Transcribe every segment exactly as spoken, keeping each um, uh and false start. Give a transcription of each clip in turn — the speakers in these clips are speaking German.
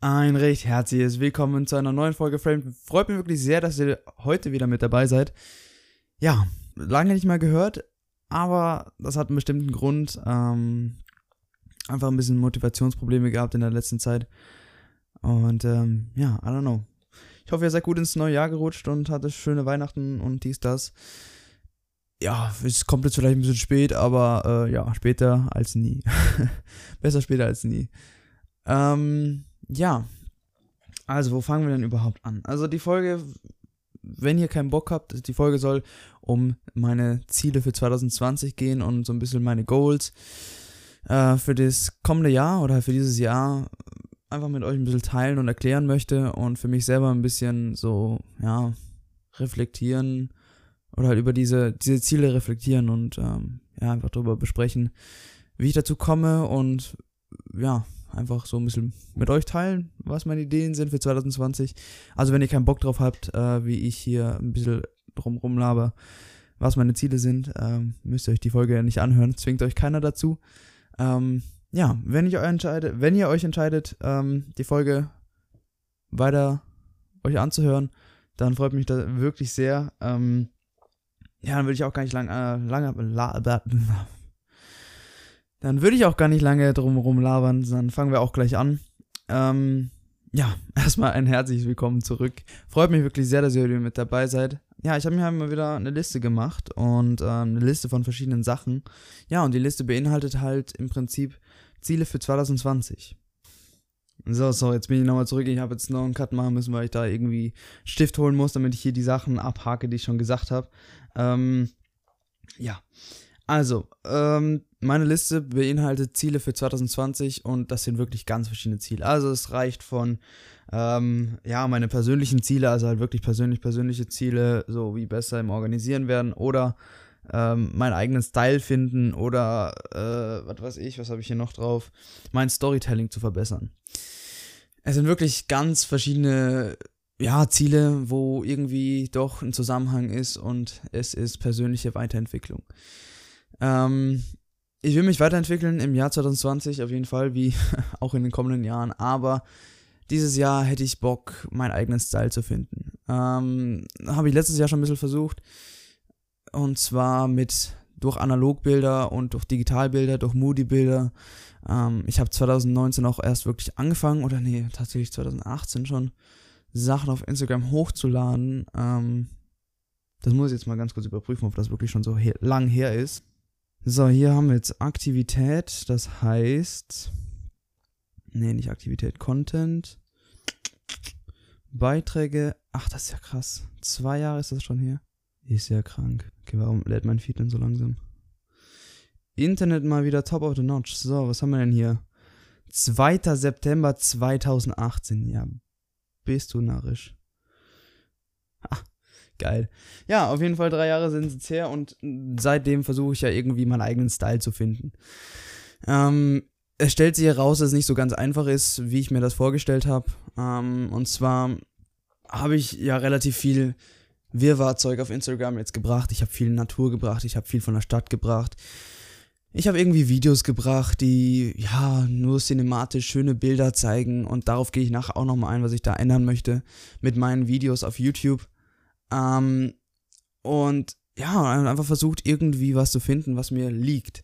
Ein recht herzliches Willkommen zu einer neuen Folge Framed. Freut mich wirklich sehr, dass ihr heute wieder mit dabei seid. Ja, lange nicht mal gehört, aber das hat einen bestimmten Grund. Ähm, einfach ein bisschen Motivationsprobleme gehabt in der letzten Zeit. Und ähm, ja, I don't know. Ich hoffe, ihr seid gut ins neue Jahr gerutscht und hattet schöne Weihnachten und dies, das. Ja, es kommt jetzt vielleicht ein bisschen spät, aber äh, ja, später als nie. Besser später als nie. Ähm... Ja, also wo fangen wir denn überhaupt an? Also die Folge, wenn ihr keinen Bock habt, die Folge soll um meine Ziele für zwanzig zwanzig gehen und so ein bisschen meine Goals äh, für das kommende Jahr oder für dieses Jahr einfach mit euch ein bisschen teilen und erklären möchte und für mich selber ein bisschen so, ja, reflektieren oder halt über diese, diese Ziele reflektieren und ähm, ja, einfach darüber besprechen, wie ich dazu komme und ja, einfach so ein bisschen mit euch teilen, was meine Ideen sind für zwanzig zwanzig. Also wenn ihr keinen Bock drauf habt, äh, wie ich hier ein bisschen drum rumlaber, was meine Ziele sind, ähm, müsst ihr euch die Folge ja nicht anhören, zwingt euch keiner dazu. Ähm, ja, wenn, ich euch entscheide, wenn ihr euch entscheidet, ähm, die Folge weiter euch anzuhören, dann freut mich das wirklich sehr. Ähm, ja, dann würde ich auch gar nicht lang, äh, lange... La, bla, bla. Dann würde ich auch gar nicht lange drum rumlabern, dann fangen wir auch gleich an. Ähm, ja, erstmal ein herzliches Willkommen zurück. Freut mich wirklich sehr, dass ihr wieder mit dabei seid. Ja, ich habe mir halt mal wieder eine Liste gemacht und ähm, eine Liste von verschiedenen Sachen. Ja, und die Liste beinhaltet halt im Prinzip Ziele für zwanzig zwanzig. So, so, jetzt bin ich nochmal zurück. Ich habe jetzt noch einen Cut machen müssen, weil ich da irgendwie Stift holen muss, damit ich hier die Sachen abhake, die ich schon gesagt habe. Ähm, ja, also, ähm, meine Liste beinhaltet Ziele für zwanzig zwanzig und das sind wirklich ganz verschiedene Ziele. Also es reicht von, ähm, ja, meine persönlichen Ziele, also halt wirklich persönlich persönliche Ziele, so wie besser im Organisieren werden oder ähm, meinen eigenen Style finden oder, äh, was weiß ich, was habe ich hier noch drauf, mein Storytelling zu verbessern. Es sind wirklich ganz verschiedene, ja, Ziele, wo irgendwie doch ein Zusammenhang ist und es ist persönliche Weiterentwicklung. Ähm... Ich will mich weiterentwickeln im Jahr zwanzig zwanzig, auf jeden Fall, wie auch in den kommenden Jahren, aber dieses Jahr hätte ich Bock, meinen eigenen Style zu finden. Ähm, habe ich letztes Jahr schon ein bisschen versucht, und zwar mit durch Analogbilder und durch Digitalbilder, durch Moodie-Bilder. Ähm, ich habe zwanzig neunzehn auch erst wirklich angefangen, oder nee, tatsächlich zwanzig achtzehn schon, Sachen auf Instagram hochzuladen. Ähm, das muss ich jetzt mal ganz kurz überprüfen, ob das wirklich schon so he- lang her ist. So, hier haben wir jetzt Aktivität, das heißt, nee, nicht Aktivität, Content, Beiträge, ach, das ist ja krass, zwei Jahre ist das schon hier, ist ja krank, okay, warum lädt mein Feed denn so langsam? Internet mal wieder top of the notch, so, was haben wir denn hier? zweiter September zweitausendachtzehn, ja, bist du narrisch. Ach. Geil. Ja, auf jeden Fall drei Jahre sind es jetzt her und seitdem versuche ich ja irgendwie meinen eigenen Style zu finden. Ähm, es stellt sich heraus, dass es nicht so ganz einfach ist, wie ich mir das vorgestellt habe. Ähm, und zwar habe ich ja relativ viel Wirrwarrzeug auf Instagram jetzt gebracht. Ich habe viel Natur gebracht, ich habe viel von der Stadt gebracht. Ich habe irgendwie Videos gebracht, die ja nur cinematisch schöne Bilder zeigen und darauf gehe ich nachher auch nochmal ein, was ich da ändern möchte mit meinen Videos auf YouTube. Ähm, und ja, einfach versucht irgendwie was zu finden, was mir liegt.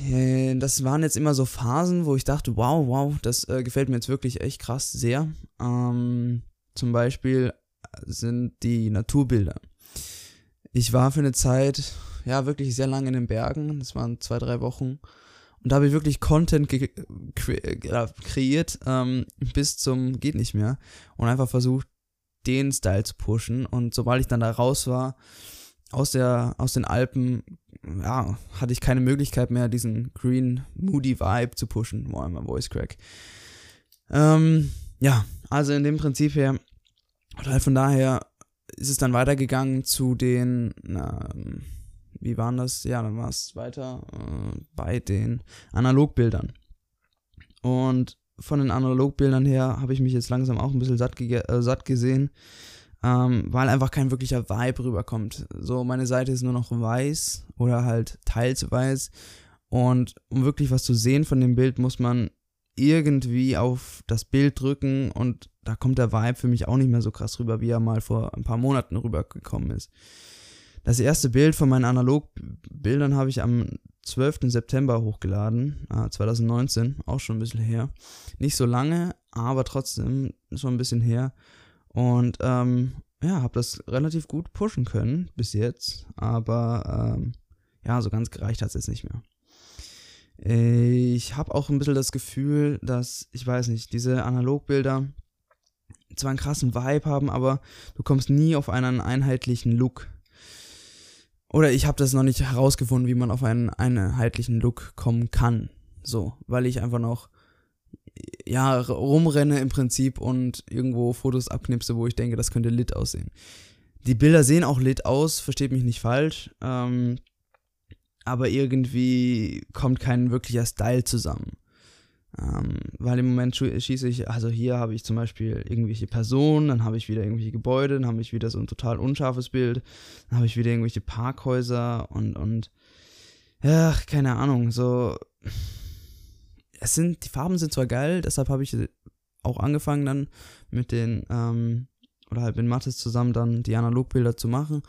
Das waren jetzt immer so Phasen, wo ich dachte, wow, wow, das äh, gefällt mir jetzt wirklich echt krass sehr. Ähm, zum Beispiel sind die Naturbilder. Ich war für eine Zeit, ja, wirklich sehr lange in den Bergen, das waren zwei, drei Wochen. Und da habe ich wirklich Content ge- kre- kreiert, ähm, bis zum geht nicht mehr. Und einfach versucht, den Style zu pushen und sobald ich dann da raus war, aus der aus den Alpen, ja, hatte ich keine Möglichkeit mehr, diesen green, moody Vibe zu pushen. Boah, mein Voice Crack. Ähm, ja, also in dem Prinzip her, oder halt von daher ist es dann weitergegangen zu den, ähm, wie waren das? Ja, dann war es weiter äh, bei den Analogbildern. Und von den Analogbildern her habe ich mich jetzt langsam auch ein bisschen satt, gege- äh, satt gesehen, ähm, weil einfach kein wirklicher Vibe rüberkommt. So, meine Seite ist nur noch weiß oder halt teils weiß und um wirklich was zu sehen von dem Bild muss man irgendwie auf das Bild drücken und da kommt der Vibe für mich auch nicht mehr so krass rüber, wie er mal vor ein paar Monaten rübergekommen ist. Das erste Bild von meinen Analogbildern habe ich am zwölften September hochgeladen, zwanzig neunzehn, auch schon ein bisschen her. Nicht so lange, aber trotzdem schon ein bisschen her. Und ähm, ja, habe das relativ gut pushen können bis jetzt, aber ähm, ja, so ganz gereicht hat es jetzt nicht mehr. Ich habe auch ein bisschen das Gefühl, dass, ich weiß nicht, diese Analogbilder zwar einen krassen Vibe haben, aber du kommst nie auf einen einheitlichen Look. Oder ich habe das noch nicht herausgefunden, wie man auf einen einheitlichen Look kommen kann. So, weil ich einfach noch, ja, rumrenne im Prinzip und irgendwo Fotos abknipse, wo ich denke, das könnte lit aussehen. Die Bilder sehen auch lit aus, versteht mich nicht falsch, ähm, aber irgendwie kommt kein wirklicher Style zusammen. Ähm, weil im Moment schieße ich, also hier habe ich zum Beispiel irgendwelche Personen, dann habe ich wieder irgendwelche Gebäude, dann habe ich wieder so ein total unscharfes Bild, dann habe ich wieder irgendwelche Parkhäuser und, und, ach, keine Ahnung, so, es sind, die Farben sind zwar geil, deshalb habe ich auch angefangen dann mit den, ähm, oder halt mit Mathis zusammen dann die Analogbilder zu machen,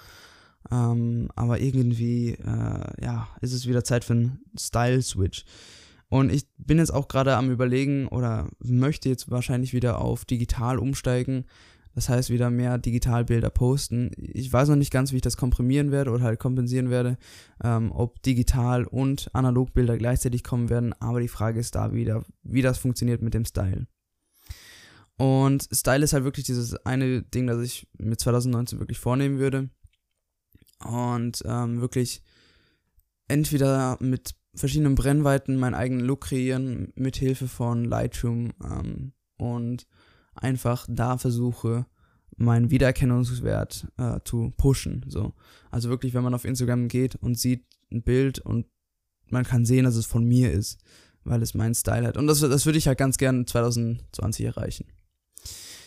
ähm, aber irgendwie, äh, ja, ist es wieder Zeit für einen Style-Switch. Und ich bin jetzt auch gerade am Überlegen oder möchte jetzt wahrscheinlich wieder auf digital umsteigen. Das heißt, wieder mehr Digitalbilder posten. Ich weiß noch nicht ganz, wie ich das komprimieren werde oder halt kompensieren werde, ähm, ob digital und Analogbilder gleichzeitig kommen werden. Aber die Frage ist da wieder, wie das funktioniert mit dem Style. Und Style ist halt wirklich dieses eine Ding, das ich mit zwanzig neunzehn wirklich vornehmen würde. Und ähm, wirklich entweder mit verschiedenen Brennweiten meinen eigenen Look kreieren, mit Hilfe von Lightroom ähm, und einfach da versuche, meinen Wiedererkennungswert äh, zu pushen. So. Also wirklich, wenn man auf Instagram geht und sieht ein Bild und man kann sehen, dass es von mir ist, weil es meinen Style hat. Und das, das würde ich halt ganz gerne zwanzig zwanzig erreichen.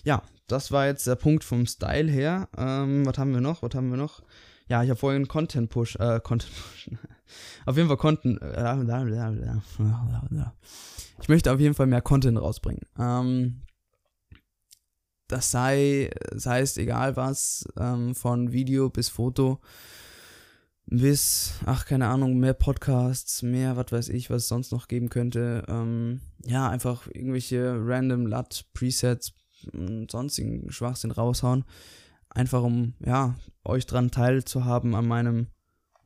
Ja, das war jetzt der Punkt vom Style her. Ähm, was haben wir noch? Was haben wir noch? Ja, ich habe vorhin Content-Push, äh, Content-Push, auf jeden Fall Content, ich möchte auf jeden Fall mehr Content rausbringen. Ähm, das sei, das heißt, egal was, ähm, von Video bis Foto, bis, ach, keine Ahnung, mehr Podcasts, mehr, was weiß ich, was es sonst noch geben könnte, ähm, ja, einfach irgendwelche random L U T-Presets und sonstigen Schwachsinn raushauen. Einfach um, ja, euch dran teilzuhaben an meinem,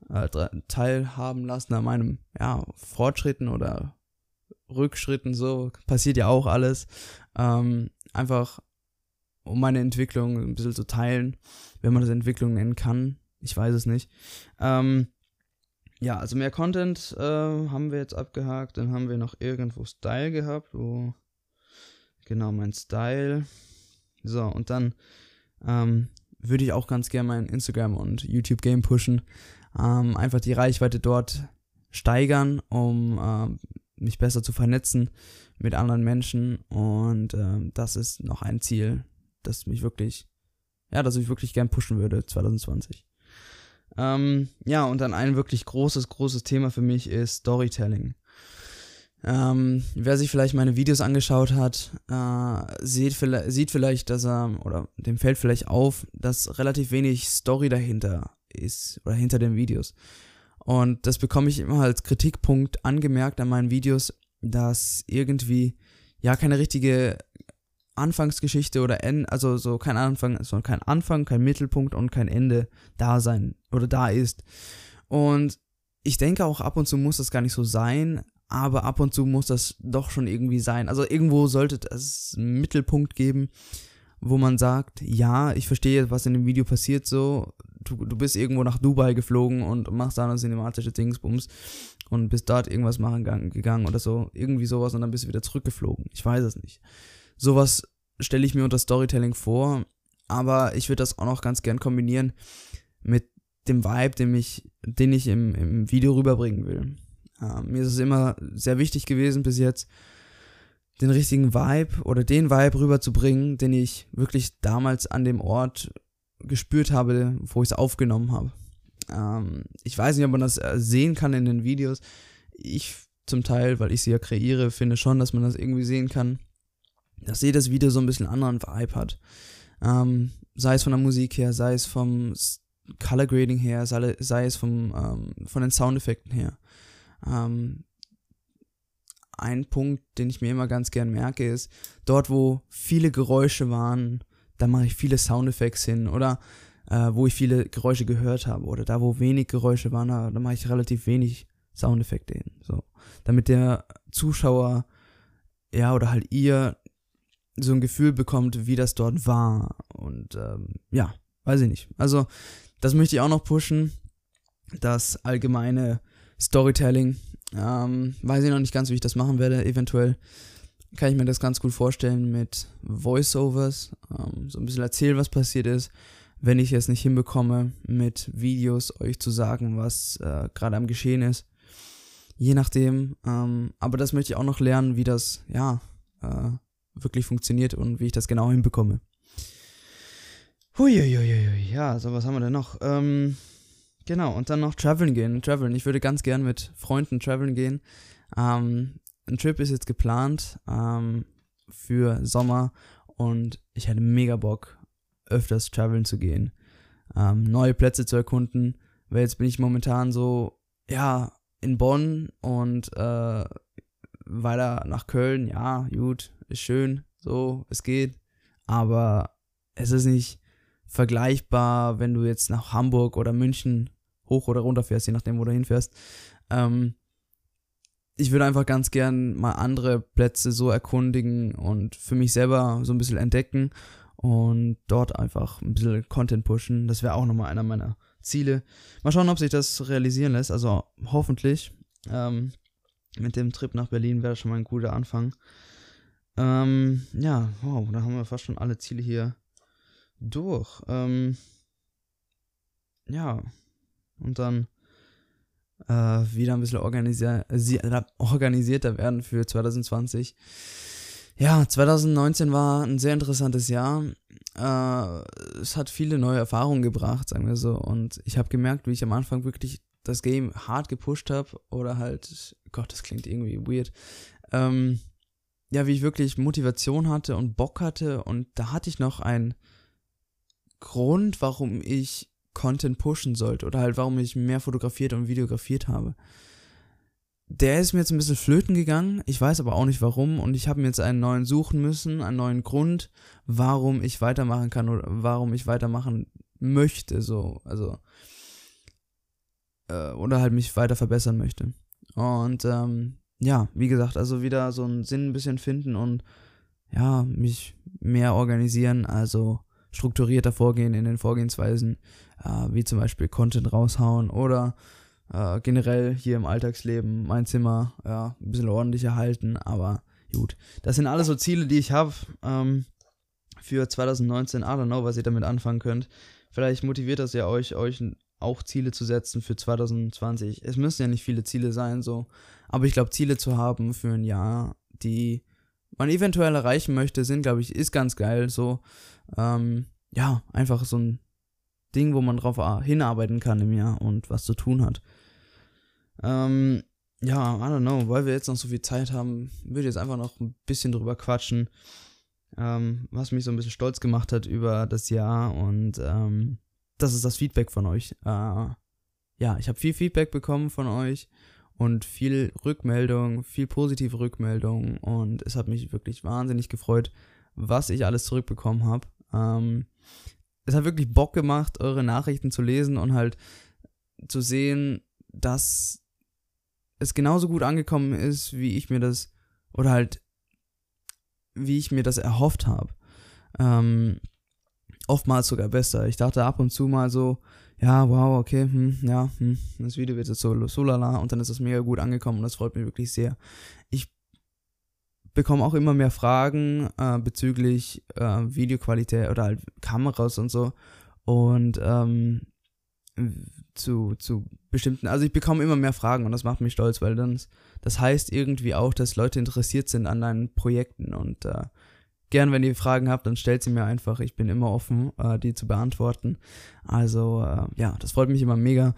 äh, teilhaben lassen an meinem, ja, Fortschritten oder Rückschritten, so, passiert ja auch alles, ähm, einfach um meine Entwicklung ein bisschen zu teilen, wenn man das Entwicklung nennen kann, ich weiß es nicht, ähm, ja, also mehr Content, äh, haben wir jetzt abgehakt, dann haben wir noch irgendwo Style gehabt, wo, genau, mein Style, so, und dann, Ähm, würde ich auch ganz gerne mein Instagram und YouTube Game pushen, ähm, einfach die Reichweite dort steigern, um ähm, mich besser zu vernetzen mit anderen Menschen und ähm, das ist noch ein Ziel, das mich wirklich, ja, das ich wirklich gern pushen würde zwanzig zwanzig. Ähm, ja, und dann ein wirklich großes, großes Thema für mich ist Storytelling. Ähm, wer sich vielleicht meine Videos angeschaut hat, äh, sieht, sieht vielleicht, dass er, oder dem fällt vielleicht auf, dass relativ wenig Story dahinter ist, oder hinter den Videos. Und das bekomme ich immer als Kritikpunkt angemerkt an meinen Videos, dass irgendwie, ja, keine richtige Anfangsgeschichte oder Ende, also so kein Anfang, sondern kein Anfang, kein Mittelpunkt und kein Ende da sein, oder da ist. Und ich denke auch, ab und zu muss das gar nicht so sein, aber ab und zu muss das doch schon irgendwie sein. Also irgendwo sollte es einen Mittelpunkt geben, wo man sagt, ja, ich verstehe, was in dem Video passiert, so, du, du bist irgendwo nach Dubai geflogen und machst da eine cinematische Dingsbums und bist dort irgendwas machen gang, gegangen oder so, irgendwie sowas und dann bist du wieder zurückgeflogen. Ich weiß es nicht. Sowas stelle ich mir unter Storytelling vor, aber ich würde das auch noch ganz gern kombinieren mit dem Vibe, den ich, den ich im, im Video rüberbringen will. Uh, mir ist es immer sehr wichtig gewesen bis jetzt, den richtigen Vibe oder den Vibe rüberzubringen, den ich wirklich damals an dem Ort gespürt habe, wo ich es aufgenommen habe. Uh, ich weiß nicht, ob man das sehen kann in den Videos. Ich zum Teil, weil ich sie ja kreiere, finde schon, dass man das irgendwie sehen kann, dass jedes Video so ein bisschen anderen Vibe hat. Ähm, sei es von der Musik her, sei es vom Color Grading her, sei, sei es vom, ähm, von den Soundeffekten her. Ähm, ein Punkt, den ich mir immer ganz gern merke, ist, dort wo viele Geräusche waren, da mache ich viele Soundeffekte hin, oder äh, wo ich viele Geräusche gehört habe, oder da wo wenig Geräusche waren, da, da mache ich relativ wenig Soundeffekte hin, so. Damit der Zuschauer, ja, oder halt ihr so ein Gefühl bekommt, wie das dort war. Und ähm, ja, weiß ich nicht. Also, das möchte ich auch noch pushen. Das allgemeine Storytelling. Ähm, weiß ich noch nicht ganz, wie ich das machen werde. Eventuell kann ich mir das ganz gut vorstellen mit Voiceovers. Ähm, so ein bisschen erzählen, was passiert ist. Wenn ich es nicht hinbekomme, mit Videos euch zu sagen, was äh, gerade am Geschehen ist. Je nachdem. Ähm, aber das möchte ich auch noch lernen, wie das, ja, äh, wirklich funktioniert und wie ich das genau hinbekomme. Huiuiuiui, ja, so was haben wir denn noch? Ähm, genau, und dann noch traveln gehen. Traveln, ich würde ganz gern mit Freunden traveln gehen. Ähm, ein Trip ist jetzt geplant ähm, für Sommer und ich hätte mega Bock, öfters traveln zu gehen. Ähm, neue Plätze zu erkunden, weil jetzt bin ich momentan so, ja, in Bonn und äh, weiter nach Köln, ja, gut, ist schön, so, es geht, aber es ist nicht vergleichbar, wenn du jetzt nach Hamburg oder München hoch oder runter fährst, je nachdem, wo du hinfährst. Ähm, ich würde einfach ganz gern mal andere Plätze so erkundigen und für mich selber so ein bisschen entdecken und dort einfach ein bisschen Content pushen. Das wäre auch nochmal einer meiner Ziele. Mal schauen, ob sich das realisieren lässt, also hoffentlich. Ähm, mit dem Trip nach Berlin wäre das schon mal ein guter Anfang. Ähm, ja, wow, da haben wir fast schon alle Ziele hier durch. Ähm, ja, und dann äh, wieder ein bisschen organisier- organisierter werden für zwanzig zwanzig. Ja, zwanzig neunzehn war ein sehr interessantes Jahr. Äh, es hat viele neue Erfahrungen gebracht, sagen wir so. Und ich habe gemerkt, wie ich am Anfang wirklich das Game hart gepusht habe. Oder halt, Gott, das klingt irgendwie weird. Ähm, ja, wie ich wirklich Motivation hatte und Bock hatte. Und da hatte ich noch einen Grund, warum ich Content pushen sollte. Oder halt, warum ich mehr fotografiert und videografiert habe. Der ist mir jetzt ein bisschen flöten gegangen. Ich weiß aber auch nicht warum. Und ich habe mir jetzt einen neuen suchen müssen, einen neuen Grund, warum ich weitermachen kann oder warum ich weitermachen möchte. So, also äh, oder halt mich weiter verbessern möchte. Und ähm, ja, wie gesagt, also wieder so einen Sinn ein bisschen finden und ja, mich mehr organisieren. Also strukturierter vorgehen in den Vorgehensweisen, äh, wie zum Beispiel Content raushauen oder Uh, generell hier im Alltagsleben, mein Zimmer, ja, ein bisschen ordentlicher halten, aber gut. Das sind alles so Ziele, die ich habe ähm, für zwanzig neunzehn. I don't know, was ihr damit anfangen könnt. Vielleicht motiviert das ja euch, euch auch Ziele zu setzen für zwanzig zwanzig. Es müssen ja nicht viele Ziele sein, so. Aber ich glaube, Ziele zu haben für ein Jahr, die man eventuell erreichen möchte, sind, glaube ich, ist ganz geil, so. Ähm, ja, einfach so ein Ding, wo man drauf hinarbeiten kann im Jahr und was zu tun hat. Ähm, ja, I don't know, weil wir jetzt noch so viel Zeit haben, würde ich jetzt einfach noch ein bisschen drüber quatschen, ähm, was mich so ein bisschen stolz gemacht hat über das Jahr und ähm, das ist das Feedback von euch. Äh, ja, ich habe viel Feedback bekommen von euch und viel Rückmeldung, viel positive Rückmeldung und es hat mich wirklich wahnsinnig gefreut, was ich alles zurückbekommen habe. Ähm, Es hat wirklich Bock gemacht, eure Nachrichten zu lesen und halt zu sehen, dass es genauso gut angekommen ist, wie ich mir das, oder halt, wie ich mir das erhofft habe. Ähm, oftmals sogar besser. Ich dachte ab und zu mal so, ja, wow, okay, hm, ja, hm, das Video wird jetzt so, so lala, und dann ist das mega gut angekommen und das freut mich wirklich sehr. Ich bekomme auch immer mehr Fragen äh, bezüglich äh, Videoqualität oder halt Kameras und so und ähm, zu, zu bestimmten, also ich bekomme immer mehr Fragen und das macht mich stolz, weil dann das heißt irgendwie auch, dass Leute interessiert sind an deinen Projekten und äh, gern, wenn ihr Fragen habt, dann stellt sie mir einfach, ich bin immer offen, äh, die zu beantworten, also äh, ja, das freut mich immer mega,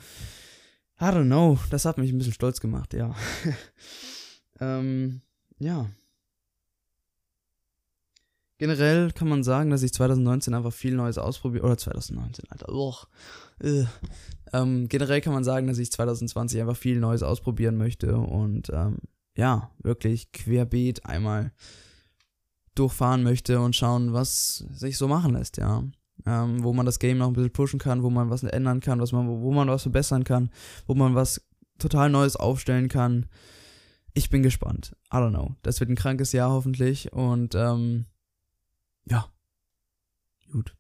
I don't know, das hat mich ein bisschen stolz gemacht, ja. Ähm, ja. Generell kann man sagen, dass ich zwanzig neunzehn einfach viel Neues ausprobiert, oder zwanzig neunzehn, Alter, uch, äh. ähm, generell kann man sagen, dass ich zwanzig zwanzig einfach viel Neues ausprobieren möchte und, ähm, ja, wirklich querbeet einmal durchfahren möchte und schauen, was sich so machen lässt, ja. Ähm, wo man das Game noch ein bisschen pushen kann, wo man was ändern kann, was man, wo, wo man was verbessern kann, wo man was total Neues aufstellen kann. Ich bin gespannt. I don't know. Das wird ein krankes Jahr hoffentlich und, ähm, ja. Gut.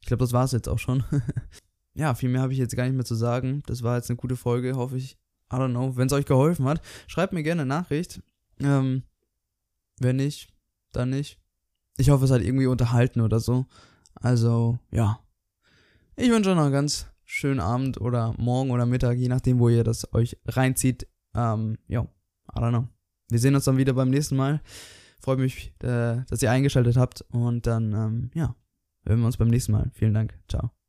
Ich glaube, das war's jetzt auch schon. Ja, viel mehr habe ich jetzt gar nicht mehr zu sagen. Das war jetzt eine gute Folge, hoffe ich. I don't know. Wenn es euch geholfen hat, schreibt mir gerne eine Nachricht. Ähm, wenn nicht, dann nicht. Ich hoffe, es hat irgendwie unterhalten oder so. Also, ja. Ich wünsche euch noch einen ganz schönen Abend oder morgen oder Mittag, je nachdem, wo ihr das euch reinzieht. Ähm, ja, I don't know. Wir sehen uns dann wieder beim nächsten Mal. Freut mich, dass ihr eingeschaltet habt und dann, ähm, ja, hören wir uns beim nächsten Mal. Vielen Dank. Ciao.